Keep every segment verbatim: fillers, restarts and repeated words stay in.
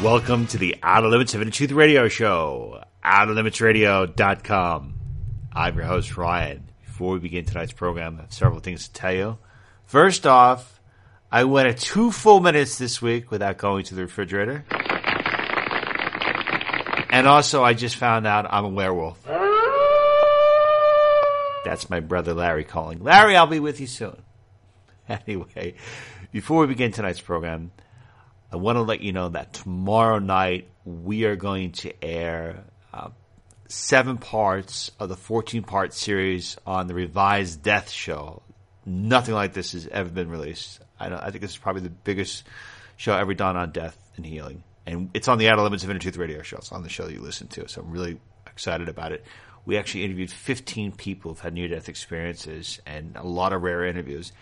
Welcome to the Outer Limits of Intertooth Radio Show, outer limits radio dot com. I'm your host, Ryan. Before we begin tonight's program, I have several things to tell you. First off, I went at two full minutes this week without going to the refrigerator. And also, I just found out I'm a werewolf. That's my brother Larry calling. Larry, I'll be with you soon. Anyway, before we begin tonight's program, I want to let you know that tomorrow night we are going to air uh, seven parts of the fourteen-part series on the Revised Death Show. Nothing like this has ever been released. I, don't, I think this is probably the biggest show ever done on death and healing. And it's on the Outer Limits of Intertooth Radio Show. It's on the show that you listen to. So I'm really excited about it. We actually interviewed fifteen people who've had near-death experiences and a lot of rare interviews.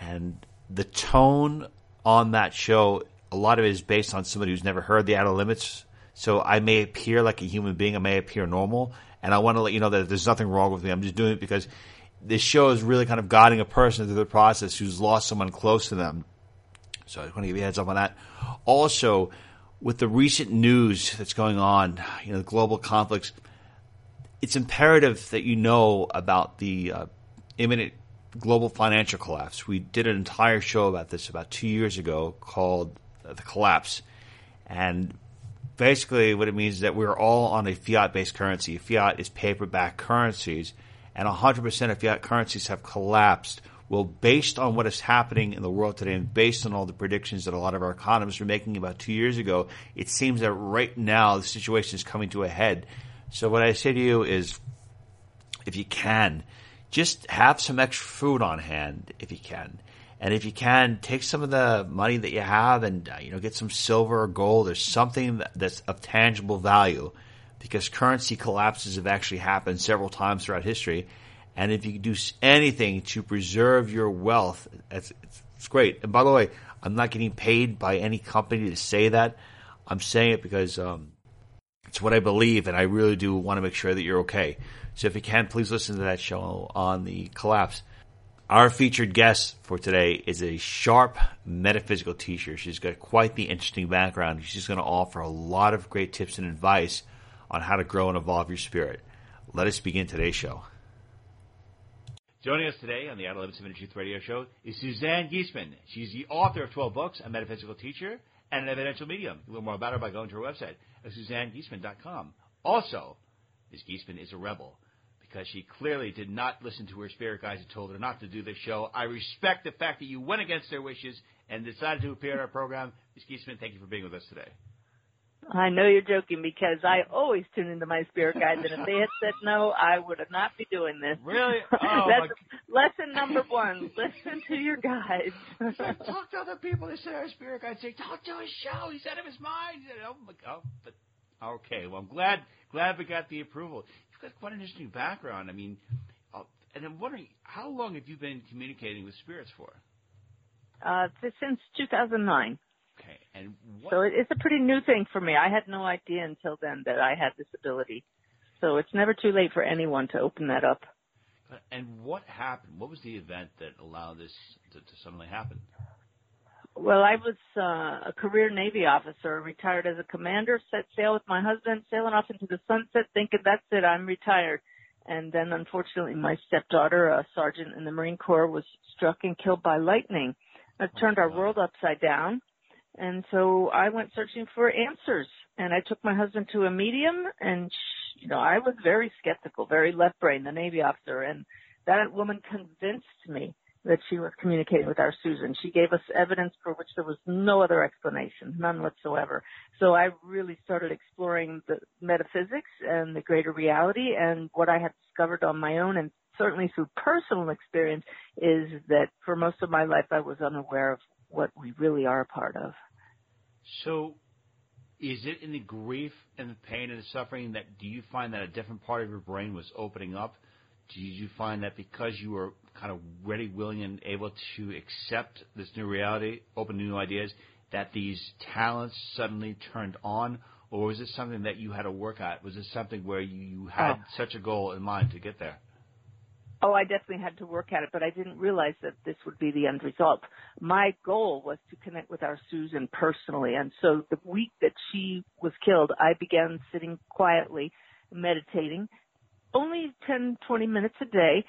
And the tone on that show, a lot of it is based on somebody who's never heard the Outer Limits. So I may appear like a human being. I may appear normal. And I want to let you know that there's nothing wrong with me. I'm just doing it because this show is really kind of guiding a person through the process who's lost someone close to them. So I just want to give you a heads up on that. Also, with the recent news that's going on, you know, the global conflicts, it's imperative that you know about the uh, imminent global financial collapse. We did an entire show about this about two years ago called The Collapse. And basically what it means is that we're all on a fiat-based currency. Fiat is paperback currencies. And one hundred percent of fiat currencies have collapsed. Well, based on what is happening in the world today and based on all the predictions that a lot of our economists were making about two years ago, it seems that right now the situation is coming to a head. So what I say to you is, if you can, just have some extra food on hand if you can. And if you can, take some of the money that you have and uh, you know, get some silver or gold or something that, that's of tangible value. Because currency collapses have actually happened several times throughout history. And if you can do anything to preserve your wealth, it's, it's great. And by the way, I'm not getting paid by any company to say that. I'm saying it because um, it's what I believe, and I really do want to make sure that you're okay. So if you can, please listen to that show on The Collapse. Our featured guest for today is a sharp metaphysical teacher. She's got quite the interesting background. She's going to offer a lot of great tips and advice on how to grow and evolve your spirit. Let us begin today's show. Joining us today on the Outer Limits of Intertooth Radio Show is Suzanne Giesemann. She's the author of twelve books, a metaphysical teacher, and an evidential medium. You learn more about her by going to her website at suzanne giesemann dot com. Also, Miz Giesemann is a rebel because she clearly did not listen to her spirit guides and told her not to do this show. I respect the fact that you went against their wishes and decided to appear on our program. Miz Giesemann, thank you for being with us today. I know you're joking because I always tune into my spirit guides, and if they had said no, I would not be doing this. Really? Oh, that's lesson number one. Listen to your guides. Like, talk to other people that said our spirit guides. Say, talk to his show. He's out of his mind. You know, I'm like, oh, but okay. Well, I'm glad glad we got the approval. You've got quite an interesting background. I mean, uh, and I'm wondering, how long have you been communicating with spirits for? Uh, since two thousand nine. Okay. And what... So it's a pretty new thing for me. I had no idea until then that I had this ability. So it's never too late for anyone to open that up. And what happened? What was the event that allowed this to, to suddenly happen? Well, I was uh, a career Navy officer, retired as a commander, set sail with my husband, sailing off into the sunset, thinking that's it, I'm retired. And then, unfortunately, my stepdaughter, a sergeant in the Marine Corps, was struck and killed by lightning. It oh, turned our God. world upside down. And so I went searching for answers, and I took my husband to a medium, and, she, you know, I was very skeptical, very left brain, the Navy officer, and that woman convinced me that she was communicating with our Susan. She gave us evidence for which there was no other explanation, none whatsoever. So I really started exploring the metaphysics and the greater reality, and what I had discovered on my own and certainly through personal experience is that for most of my life I was unaware of what we really are a part of. So is it in the grief and the pain and the suffering that do you find that a different part of your brain was opening up? Did you find that because you were kind of ready, willing, and able to accept this new reality, open new ideas, that these talents suddenly turned on? Or was this something that you had to work at? Was this something where you had oh. such a goal in mind to get there? Oh, I definitely had to work at it, but I didn't realize that this would be the end result. My goal was to connect with our Susan personally. And so the week that she was killed, I began sitting quietly, meditating, only ten, twenty minutes a day,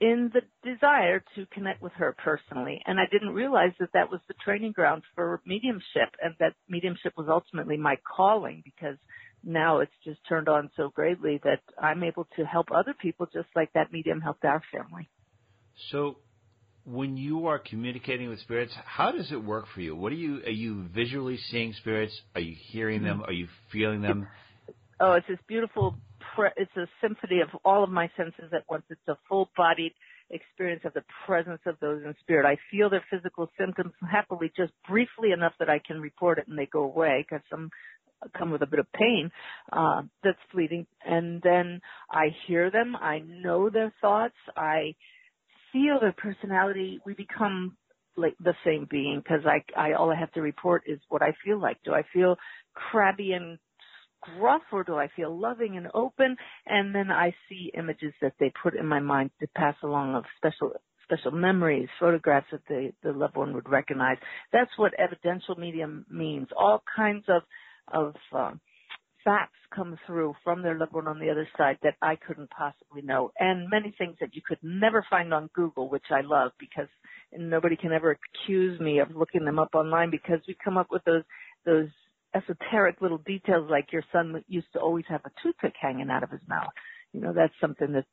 in the desire to connect with her personally. And I didn't realize that that was the training ground for mediumship, and that mediumship was ultimately my calling, because now it's just turned on so greatly that I'm able to help other people just like that medium helped our family. So when you are communicating with spirits, how does it work for you? What are you, are you visually seeing spirits? Are you hearing them? Are you feeling them? Oh, it's this beautiful, it's a symphony of all of my senses at once. It's a full-bodied experience of the presence of those in spirit. I feel their physical symptoms happily, just briefly enough that I can report it and they go away, because some come with a bit of pain uh, that's fleeting. And then I hear them. I know their thoughts. I feel their personality. We become like the same being, because I, I, all I have to report is what I feel like. Do I feel crabby and gruff, or do I feel loving and open? And then I see images that they put in my mind to pass along of special special memories, photographs that the, the loved one would recognize. That's what evidential medium means. All kinds of, of uh, facts come through from their loved one on the other side that I couldn't possibly know, and many things that you could never find on Google, which I love, because nobody can ever accuse me of looking them up online, because we come up with those those esoteric little details, like your son used to always have a toothpick hanging out of his mouth. You know, that's something that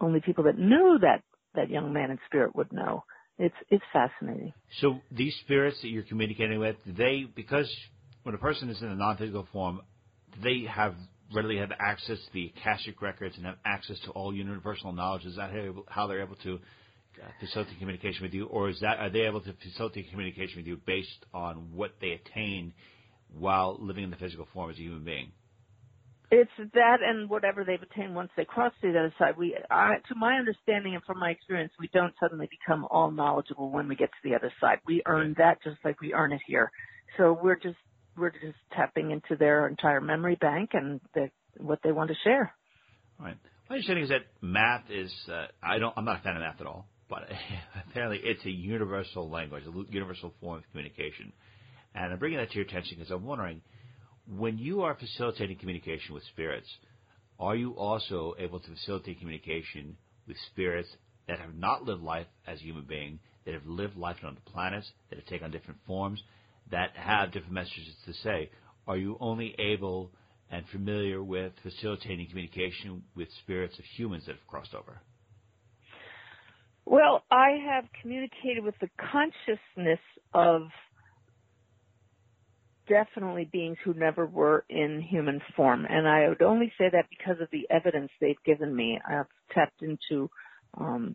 only people that knew that, that young man in spirit would know. It's it's fascinating. So these spirits that you're communicating with, they, because when a person is in a non-physical form, they have readily have access to the Akashic records and have access to all universal knowledge. Is that how they're able to facilitate communication with you, or is that are they able to facilitate communication with you based on what they attain while living in the physical form as a human being? It's that, and whatever they've attained once they cross to the other side. We, I, to my understanding and from my experience, we don't suddenly become all knowledgeable when we get to the other side. We earn that just like we earn it here. So we're just we're just tapping into their entire memory bank and the, what they want to share. All right. My understanding is that math is uh, I don't I'm not a fan of math at all, but apparently it's a universal language, a universal form of communication. And I'm bringing that to your attention because I'm wondering, when you are facilitating communication with spirits, are you also able to facilitate communication with spirits that have not lived life as a human being, that have lived life on other planets, that have taken on different forms, that have different messages to say? Are you only able and familiar with facilitating communication with spirits of humans that have crossed over? Well, I have communicated with the consciousness of definitely beings who never were in human form. And I would only say that because of the evidence they've given me. I've tapped into, um,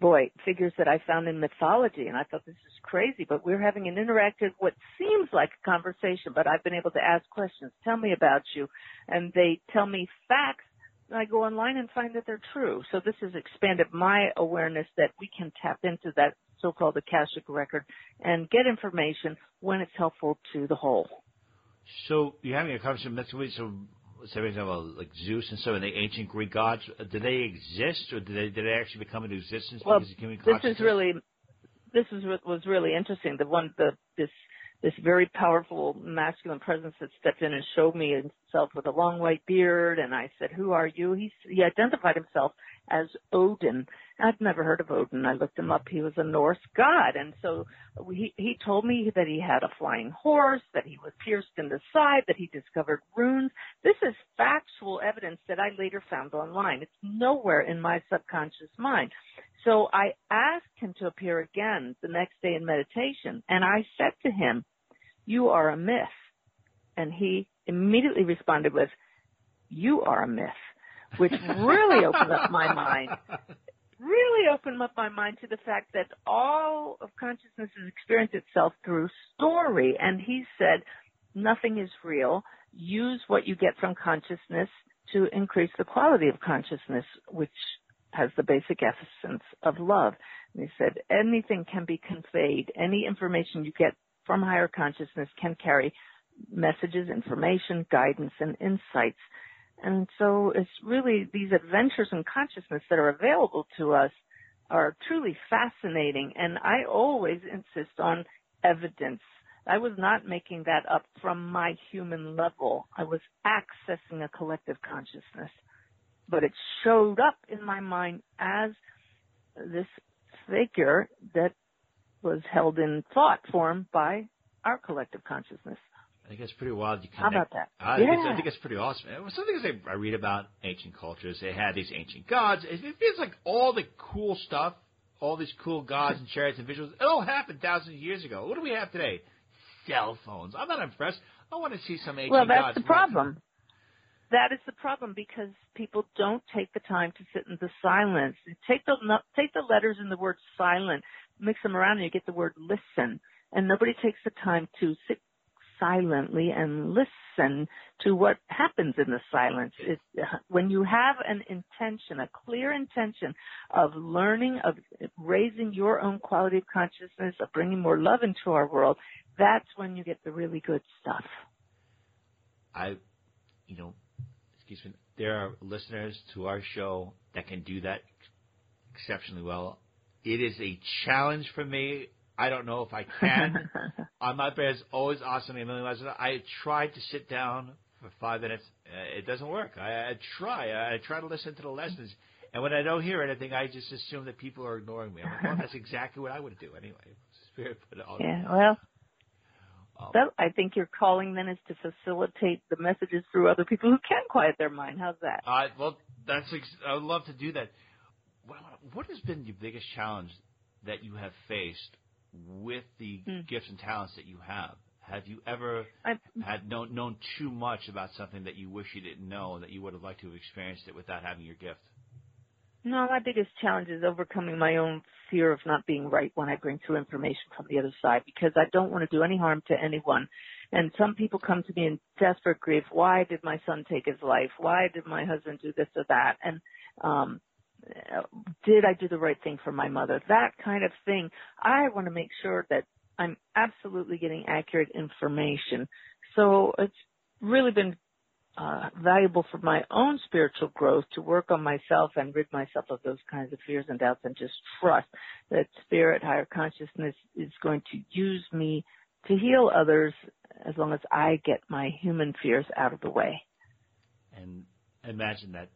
boy, figures that I found in mythology, and I thought, this is crazy, but we're having an interactive, what seems like a conversation, but I've been able to ask questions. Tell me about you. And they tell me facts, and I go online and find that they're true. So this has expanded my awareness that we can tap into that so-called Akashic record and get information when it's helpful to the whole. So you're having a conversation next week. So, say for example, like Zeus and some of the ancient Greek gods, did they exist, or did they did they actually become into existence? Well, because this is really this is what was really interesting. The one the this this very powerful masculine presence that stepped in and showed me himself with a long white beard, and I said, "Who are you?" He he identified himself as Odin. I'd never heard of Odin. I looked him up. He was a Norse god. And so he, he told me that he had a flying horse, that he was pierced in the side, that he discovered runes. This is factual evidence that I later found online. It's nowhere in my subconscious mind. So I asked him to appear again the next day in meditation, and I said to him, "You are a myth." And he immediately responded with, "You are a myth," which really opened up my mind, really opened up my mind to the fact that all of consciousness has experienced itself through story. And he said, nothing is real. Use what you get from consciousness to increase the quality of consciousness, which has the basic essence of love. And he said, anything can be conveyed. Any information you get from higher consciousness can carry messages, information, guidance, and insights. And so it's really these adventures in consciousness that are available to us are truly fascinating. And I always insist on evidence. I was not making that up from my human level. I was accessing a collective consciousness, but it showed up in my mind as this figure that was held in thought form by our collective consciousness. I think it's pretty wild. You connect. How about that? I, yeah. think I think it's pretty awesome. Some things I read about ancient cultures, they had these ancient gods. It feels like all the cool stuff, all these cool gods and chariots and visuals, it all happened thousands of years ago. What do we have today? Cell phones. I'm not impressed. I want to see some ancient gods. Well, that's gods. The problem. That is the problem, because people don't take the time to sit in the silence. Take the, take the letters in the word silent, mix them around, and you get the word listen. And nobody takes the time to sit silently and listen to what happens in the silence. It's, when you have an intention, a clear intention of learning, of raising your own quality of consciousness, of bringing more love into our world, that's when you get the really good stuff. I, you know, excuse me, there are listeners to our show that can do that exceptionally well. It is a challenge for me. I don't know if I can. On my bed, it's always awesome. I tried to sit down for five minutes. It doesn't work. I, I try. I try to listen to the lessons. And when I don't hear anything, I just assume that people are ignoring me. I'm like, well, that's exactly what I would do anyway. Spirit put it all yeah, down. Well, um, that, I think your calling then is to facilitate the messages through other people who can quiet their mind. How's that? Uh, well, that's. Ex- I would love to do that. What, what has been the biggest challenge that you have faced with the mm. gifts and talents that you have? Have you ever I've, had known, known too much about something that you wish you didn't know, that you would have liked to have experienced it without having your gift? No, my biggest challenge is overcoming my own fear of not being right when I bring through information from the other side, because I don't want to do any harm to anyone. And some people come to me in desperate grief. Why did my son take his life? Why did my husband do this or that? And um did I do the right thing for my mother? That kind of thing. I want to make sure that I'm absolutely getting accurate information. So it's really been uh, valuable for my own spiritual growth to work on myself and rid myself of those kinds of fears and doubts, and just trust that spirit, higher consciousness, is going to use me to heal others as long as I get my human fears out of the way. And imagine that.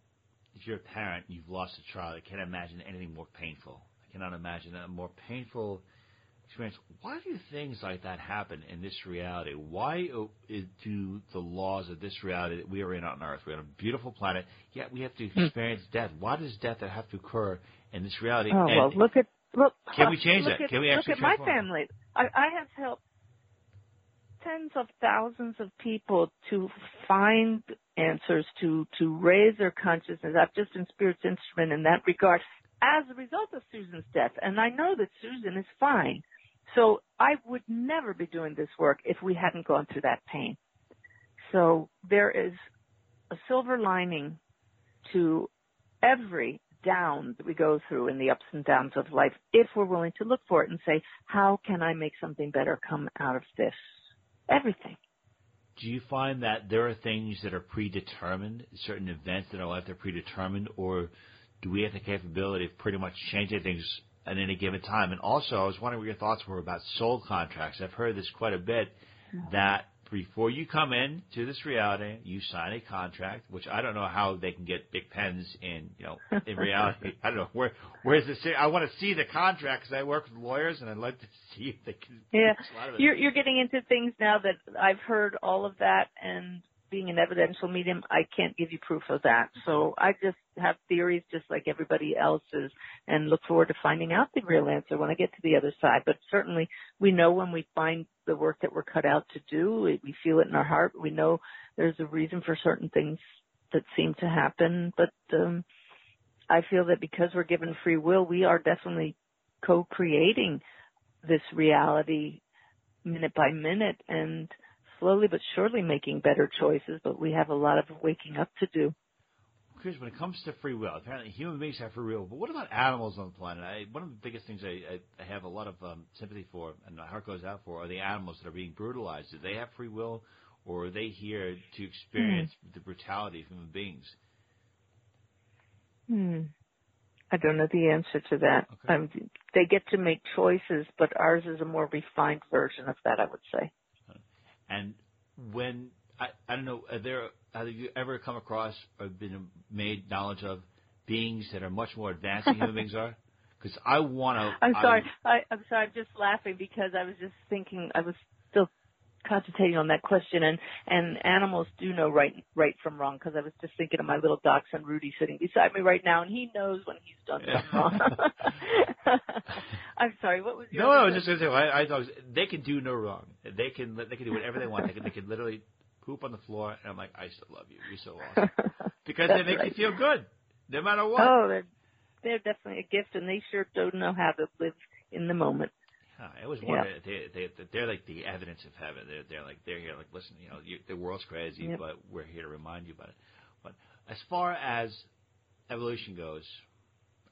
If you're a parent and you've lost a child, I can't imagine anything more painful. I cannot imagine a more painful experience. Why do things like that happen in this reality? Why do the laws of this reality that we are in on Earth, we're on a beautiful planet, yet we have to experience hmm. death? Why does death have to occur in this reality? Oh, and well, look at look. Can we change uh, that? At, can we actually look at my family? I, I have helped tens of thousands of people to find answers, to, to raise their consciousness. I've just been Spirit's instrument in that regard as a result of Susan's death. And I know that Susan is fine. So I would never be doing this work if we hadn't gone through that pain. So there is a silver lining to every down that we go through in the ups and downs of life, if we're willing to look for it and say, how can I make something better come out of this? Everything. Do you find that there are things that are predetermined, certain events that are life that are predetermined, or do we have the capability of pretty much changing things at any given time? And also, I was wondering what your thoughts were about soul contracts. I've heard this quite a bit, that before you come in to this reality, you sign a contract, which I don't know how they can get big pens in, you know, in reality. I don't know. Where, where's the – I want to see the contract because I work with lawyers, and I'd like to see if they can – Yeah, you're, you're getting into things now that I've heard all of that, and being an evidential medium, I can't give you proof of that. So I just have theories just like everybody else's and look forward to finding out the real answer when I get to the other side. But certainly we know when we find the work that we're cut out to do, we feel it in our heart. We know there's a reason for certain things that seem to happen. But um, I feel that because we're given free will, we are definitely co-creating this reality minute by minute and slowly but surely making better choices, but we have a lot of waking up to do. Chris, when it comes to free will, apparently human beings have free will, but what about animals on the planet? I, one of the biggest things I, I have a lot of um, sympathy for, and my heart goes out for, are the animals that are being brutalized. Do they have free will, or are they here to experience mm. the brutality of human beings? Hmm. I don't know the answer to that. Okay. Um, they get to make choices, but ours is a more refined version of that, I would say. And when I, I don't know, are there have you ever come across or been made knowledge of beings that are much more advanced than human beings are? Because I want to. I'm sorry. I, I'm sorry. I'm just laughing because I was just thinking. I was still concentrating on that question, and, and animals do know right right from wrong. Because I was just thinking of my little dachshund Rudy sitting beside me right now, and he knows when he's done something wrong. I'm sorry. What was your? No, I was just going to say. I, I thought they can do no wrong. They can they can do whatever they want. They can they can literally poop on the floor, and I'm like, I still love you. You're so awesome because they make right. you feel good, no matter what. Oh, they're, they're definitely a gift, and they sure don't know how to live in the moment. I always wonder yeah. if they, they, they're like the evidence of heaven. They're, they're like they're here like listen, you know, you, the world's crazy, yep. but we're here to remind you about it. But as far as evolution goes,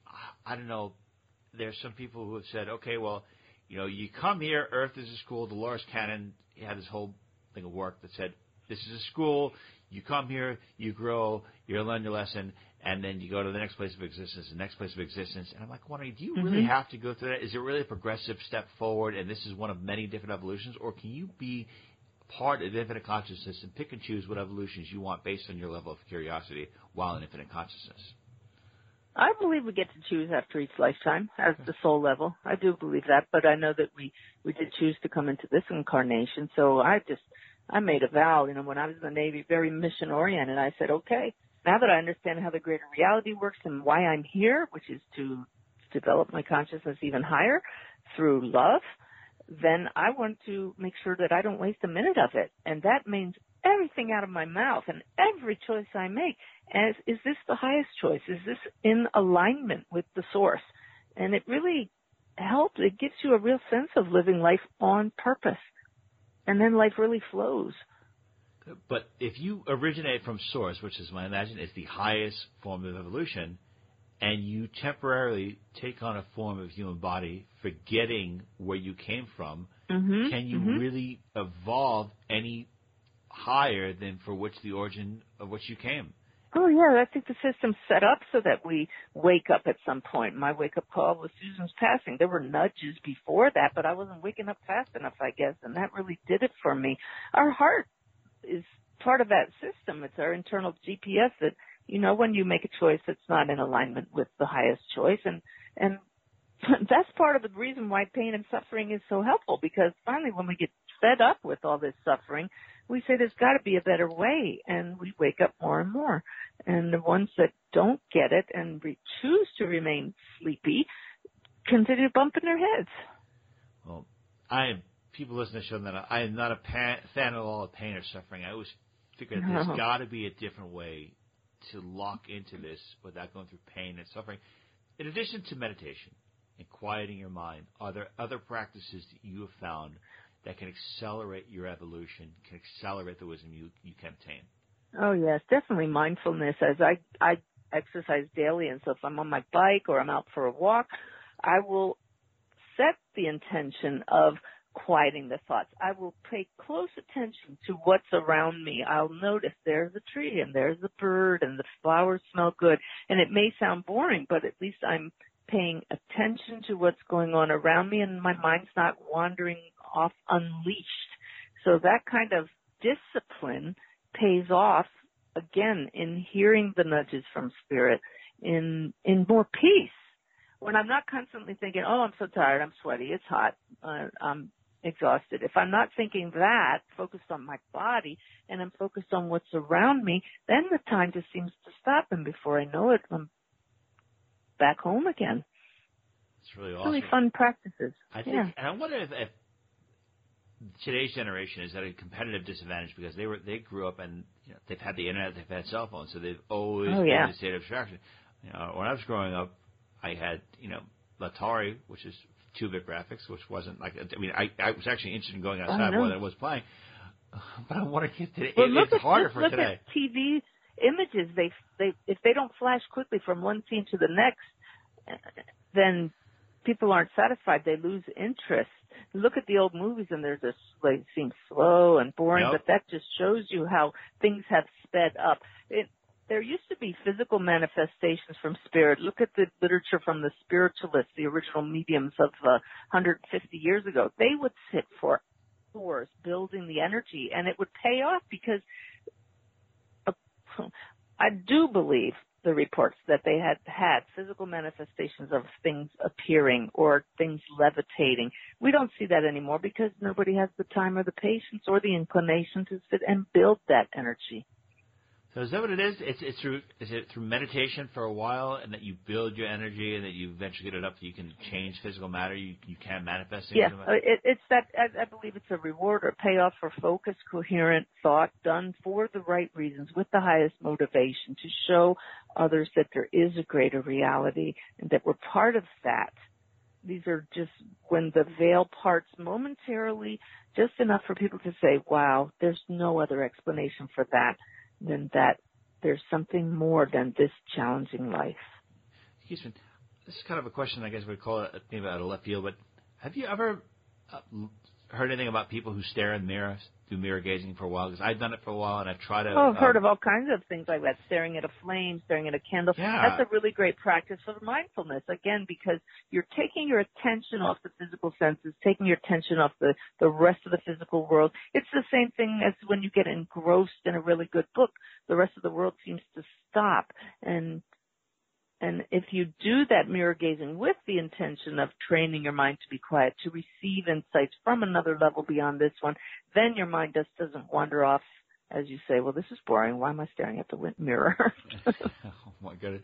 I, I don't know. There's some people who have said, okay, well, you know, you come here, Earth is a school. Dolores Cannon had this whole thing of work that said, this is a school. You come here, you grow, you learn your lesson, and then you go to the next place of existence, the next place of existence. And I'm like wondering, do you mm-hmm. really have to go through that? Is it really a progressive step forward, and this is one of many different evolutions? Or can you be part of infinite consciousness and pick and choose what evolutions you want based on your level of curiosity while in infinite consciousness? I believe we get to choose after each lifetime as the soul level. I do believe that, but I know that we, we did choose to come into this incarnation. So I just I made a vow, you know, when I was in the Navy, very mission-oriented. I said, okay, now that I understand how the greater reality works and why I'm here, which is to develop my consciousness even higher through love, then I want to make sure that I don't waste a minute of it. And that means everything out of my mouth and every choice I make. As, is this the highest choice? Is this in alignment with the source? And it really helps. It gives you a real sense of living life on purpose. And then life really flows. But if you originate from source, which is, I imagine, is the highest form of evolution, and you temporarily take on a form of human body, forgetting where you came from, mm-hmm. can you mm-hmm. really evolve any higher than for which the origin of which you came? Oh, yeah. I think the system's set up so that we wake up at some point. My wake-up call was Susan's passing. There were nudges before that, but I wasn't waking up fast enough, I guess, and that really did it for me. Our heart is part of that system. It's our internal G P S that, you know, when you make a choice that's not in alignment with the highest choice. And, and that's part of the reason why pain and suffering is so helpful, because finally when we get fed up with all this suffering, we say there's got to be a better way, and we wake up more and more. And the ones that don't get it and re- choose to remain sleepy continue bumping their heads. Well, I am, people listening to the show, that I am not a pan, fan at all of pain or suffering. I always figured no. there's got to be a different way to lock into this without going through pain and suffering. In addition to meditation and quieting your mind, are there other practices that you have found that can accelerate your evolution, can accelerate the wisdom you, you can obtain? Oh, yes, definitely mindfulness. As I, I exercise daily, and so if I'm on my bike or I'm out for a walk, I will set the intention of quieting the thoughts. I will pay close attention to what's around me. I'll notice there's a tree and there's a bird and the flowers smell good. And it may sound boring, but at least I'm paying attention to what's going on around me and my mind's not wandering off unleashed. So that kind of discipline pays off, again, in hearing the nudges from spirit, in in more peace. When I'm not constantly thinking, oh, I'm so tired, I'm sweaty, it's hot, uh, I'm exhausted. If I'm not thinking that, focused on my body, and I'm focused on what's around me, then the time just seems to stop, and before I know it, I'm back home again. It's really awesome. Really fun practices. I think, yeah. And I wonder if, if today's generation is at a competitive disadvantage because they were they grew up and you know, they've had the internet, they've had cell phones, so they've always oh, yeah. been in a state of distraction. You know, when I was growing up, I had you know Atari, which is two-bit graphics, which wasn't like I mean I, I was actually interested in going outside more than I was playing, but I want to get to well, it, look it's at, harder for look today. At T V images, they they if they don't flash quickly from one scene to the next, then people aren't satisfied. They lose interest. Look at the old movies, and they're just they seem slow and boring. Nope. But that just shows you how things have sped up. It, there used to be physical manifestations from spirit. Look at the literature from the spiritualists, the original mediums of uh, one hundred fifty years ago. They would sit for hours building the energy, and it would pay off because uh, I do believe the reports that they had had physical manifestations of things appearing or things levitating. We don't see that anymore because nobody has the time or the patience or the inclination to sit and build that energy. So is that what it is? It's, it's through is it through meditation for a while, and that you build your energy, and that you eventually get it up so you can change physical matter. You you can manifest. Yeah, it, it's that. I, I believe it's a reward or payoff for focused, coherent thought done for the right reasons, with the highest motivation, to show others that there is a greater reality and that we're part of that. These are just when the veil parts momentarily, just enough for people to say, "Wow, there's no other explanation for that." Than that, there's something more than this challenging life. Houston, this is kind of a question I guess we'd call it maybe out of left field, but have you ever uh, heard anything about people who stare in mirrors, do mirror gazing for a while? Because I've done it for a while, and I've tried to... Oh, I've heard um, of all kinds of things like that, staring at a flame, staring at a candle. Yeah. That's a really great practice for mindfulness, again, because you're taking your attention off the physical senses, taking your attention off the, the rest of the physical world. It's the same thing as when you get engrossed in a really good book. The rest of the world seems to stop, and... And if you do that mirror gazing with the intention of training your mind to be quiet, to receive insights from another level beyond this one, then your mind just doesn't wander off, as you say, well, this is boring. Why am I staring at the mirror? Oh, my goodness.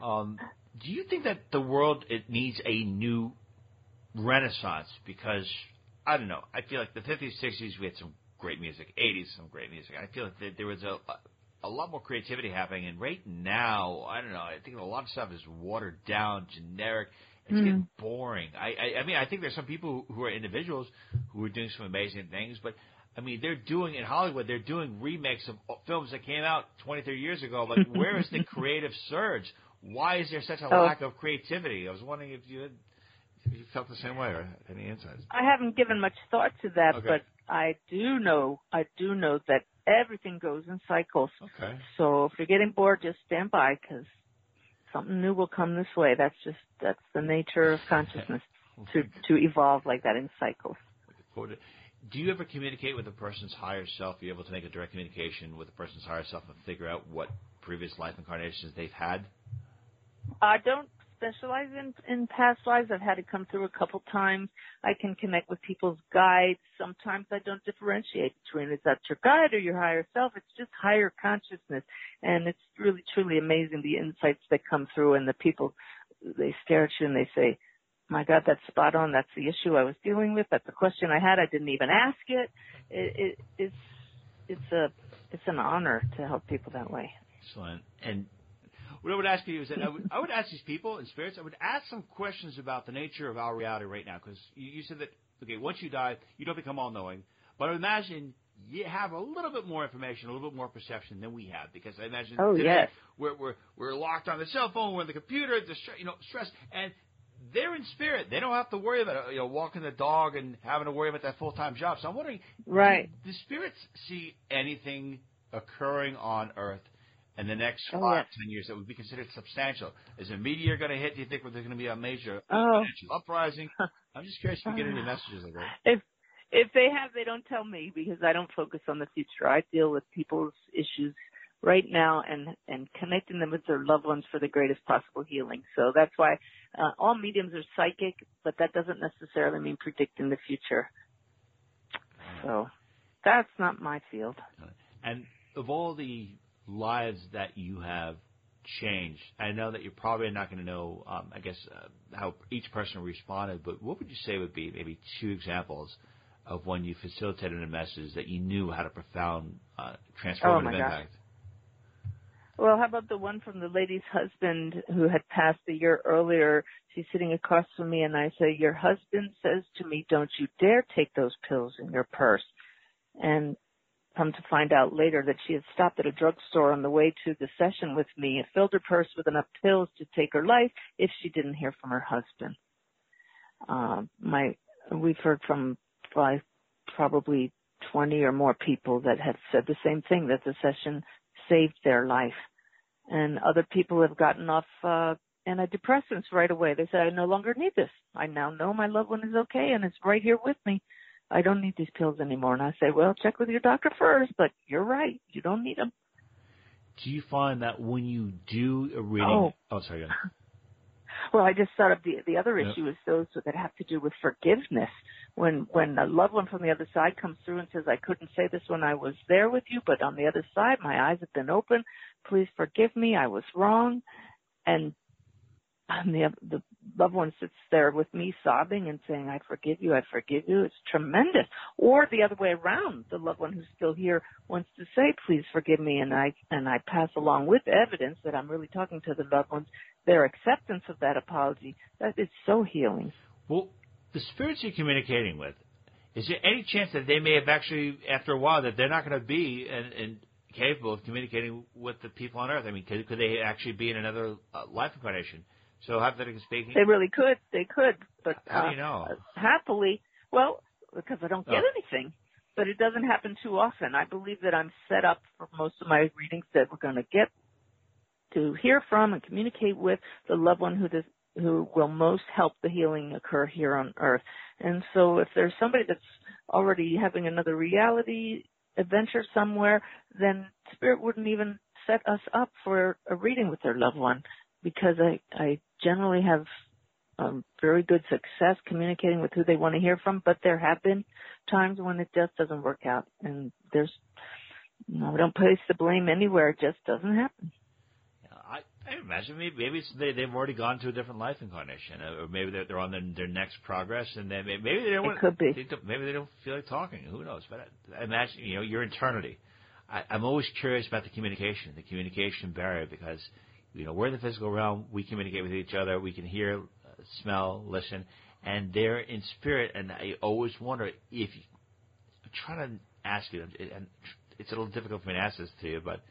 Um, do you think that the world, it needs a new renaissance? Because, I don't know, I feel like the fifties, sixties, we had some great music, eighties, some great music. I feel like there was a... a lot more creativity happening, and right now, I don't know, I think a lot of stuff is watered down, generic, it's mm. getting boring. I, I, I mean, I think there's some people who are individuals who are doing some amazing things, but, I mean, they're doing, in Hollywood, they're doing remakes of films that came out twenty, thirty years ago, but where is the creative surge? Why is there such a oh. lack of creativity? I was wondering if you had, if you felt the same way, or any insights. I haven't given much thought to that, okay. but I do know, I do know that everything goes in cycles. Okay. So if you're getting bored, just stand by because something new will come this way. That's just that's the nature of consciousness to to evolve like that in cycles. Do you ever communicate with a person's higher self? Are you able to make a direct communication with a person's higher self and figure out what previous life incarnations they've had? I don't specialize in, in past lives. I've had it come through a couple times. I can connect with people's guides. Sometimes I don't differentiate between is that your guide or your higher self. It's just higher consciousness. And it's really, truly amazing the insights that come through, and the people, they stare at you and they say, my God, that's spot on. That's the issue I was dealing with. That's the question I had. I didn't even ask it. it, it it's it's a it's an honor to help people that way. Excellent. And what I would ask you is that I would, I would ask these people and spirits, I would ask some questions about the nature of our reality right now, because you, you said that, okay, once you die, you don't become all-knowing. But I imagine you have a little bit more information, a little bit more perception than we have, because I imagine oh, today yes. we're, we're, we're locked on the cell phone, we're on the computer, the you know, stress, and they're in spirit. They don't have to worry about it, you know, walking the dog and having to worry about that full-time job. So I'm wondering, right. do, do spirits see anything occurring on Earth in the next five, oh, yeah. ten years that would be considered substantial? Is a meteor going to hit? Do you think there's going to be a major oh. uprising? I'm just curious if you get any messages like that. If If they have, they don't tell me, because I don't focus on the future. I deal with people's issues right now and, and connecting them with their loved ones for the greatest possible healing. So that's why uh, all mediums are psychic, but that doesn't necessarily mean predicting the future. So that's not my field. And of all the lives that you have changed, I know that you're probably not going to know, um, I guess, uh, how each person responded, but what would you say would be maybe two examples of when you facilitated a message that you knew had a profound uh, transformative oh impact? Gosh. Well, how about the one from the lady's husband who had passed a year earlier? She's sitting across from me, and I say, your husband says to me, don't you dare take those pills in your purse. And come to find out later that she had stopped at a drugstore on the way to the session with me and filled her purse with enough pills to take her life if she didn't hear from her husband. Uh, my, we've heard from uh, probably twenty or more people that have said the same thing, that the session saved their life. And other people have gotten off uh, antidepressants right away. They say, I no longer need this. I now know my loved one is okay and it's right here with me. I don't need these pills anymore. And I say, well, check with your doctor first, but you're right. You don't need them. Do you find that when you do a reading? Oh, oh sorry. Go ahead. Well, I just thought of the, the other issue yep. is those that have to do with forgiveness. When when a loved one from the other side comes through and says, I couldn't say this when I was there with you, but on the other side, my eyes have been open. Please forgive me. I was wrong. And And the, the loved one sits there with me sobbing and saying, I forgive you, I forgive you. It's tremendous. Or the other way around, the loved one who's still here wants to say, please forgive me, and I and I pass along with evidence that I'm really talking to the loved ones, their acceptance of that apology. That is so healing. Well, the spirits you're communicating with, is there any chance that they may have actually, after a while, that they're not going to be and, and capable of communicating with the people on Earth? I mean, could, could they actually be in another uh, life incarnation? So hypothetically speaking, they really could. They could, but how do you know? Uh, happily, well, because I don't get oh. anything. But it doesn't happen too often. I believe that I'm set up for most of my readings that we're going to get to hear from and communicate with the loved one who does, who will most help the healing occur here on Earth. And so, if there's somebody that's already having another reality adventure somewhere, then Spirit wouldn't even set us up for a reading with their loved one. Because I, I generally have um, very good success communicating with who they want to hear from, but there have been times when it just doesn't work out. And there's, you know, we don't place the blame anywhere. It just doesn't happen. Yeah, I, I imagine maybe, maybe it's they, they've already gone to a different life incarnation, or maybe they're, they're on their, their next progress, and then maybe, maybe they don't want, it could be. They don't, maybe they don't feel like talking. Who knows? But I imagine, you know, your eternity. I, I'm always curious about the communication, the communication barrier, because you know, we're in the physical realm. We communicate with each other. We can hear, uh, smell, listen, and they're in spirit. And I always wonder if you, I'm trying to ask you, and it's a little difficult for me to ask this to you, but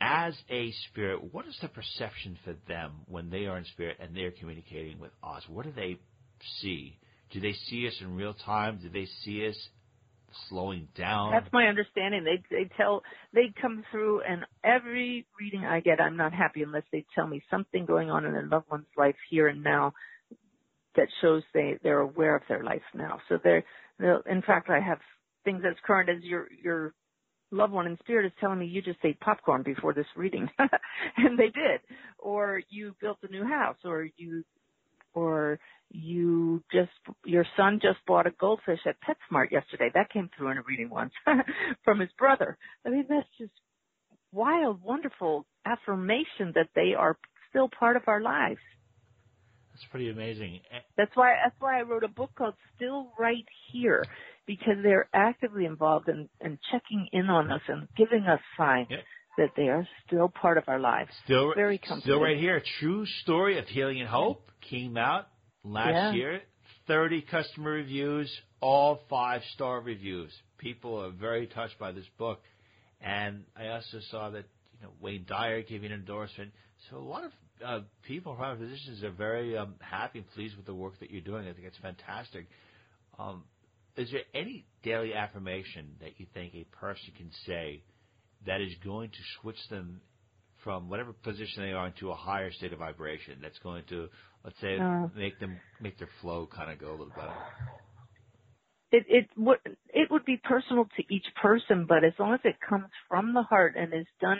as a spirit, what is the perception for them when they are in spirit and they're communicating with us? What do they see? Do they see us in real time? Do they see us slowing down? That's my understanding. They they tell they come through, and every reading I get, I'm not happy unless they tell me something going on in their loved one's life here and now that shows they they're aware of their life now. So they're in fact, I have things as current as your your loved one in spirit is telling me you just ate popcorn before this reading, and they did, or you built a new house, or you or you just, your son just bought a goldfish at PetSmart yesterday. That came through in a reading once from his brother. I mean, that's just wild, wonderful affirmation that they are still part of our lives. That's pretty amazing. That's why, that's why I wrote a book called Still Right Here, because they're actively involved in, in checking in on us and giving us signs. Yep. That they are still part of our lives. Still, Very still right here. A true story of healing and hope came out last yeah. year. thirty customer reviews, all five-star reviews. People are very touched by this book. And I also saw that you know Wayne Dyer gave an endorsement. So a lot of uh, people from physicians are very um, happy and pleased with the work that you're doing. I think it's fantastic. Um, is there any daily affirmation that you think a person can say that is going to switch them from whatever position they are into a higher state of vibration that's going to, let's say, uh, make them make their flow kind of go a little better? it it would it would be personal to each person, but as long as it comes from the heart and is done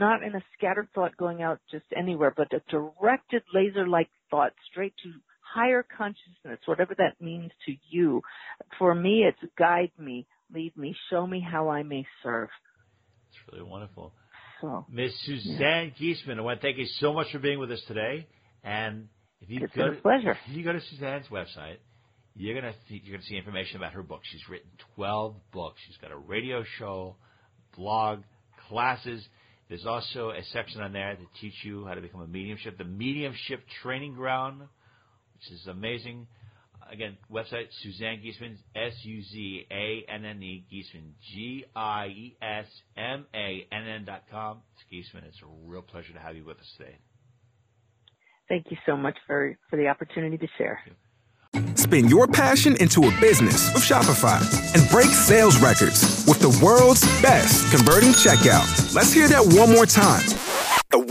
not in a scattered thought going out just anywhere, but a directed laser-like thought straight to higher consciousness, whatever that means to you. For me, it's guide me, lead me, show me how I may serve. It's really wonderful. So, Miss Suzanne yeah. Giesemann, I want to thank you so much for being with us today. And if you it's go been a pleasure. To, if you go to Suzanne's website, you're gonna see, you're gonna see information about her book. She's written twelve books. She's got a radio show, blog, classes. There's also a section on there to teach you how to become a mediumship, the mediumship training ground, which is amazing. Again, website Suzanne Giesemann, S U Z A N N E Giesemann, G I E S M A N N dot com. Giesemann, it's a real pleasure to have you with us today. Thank you so much for, for the opportunity to share. Spin your passion into a business with Shopify and break sales records with the world's best converting checkout. Let's hear that one more time. The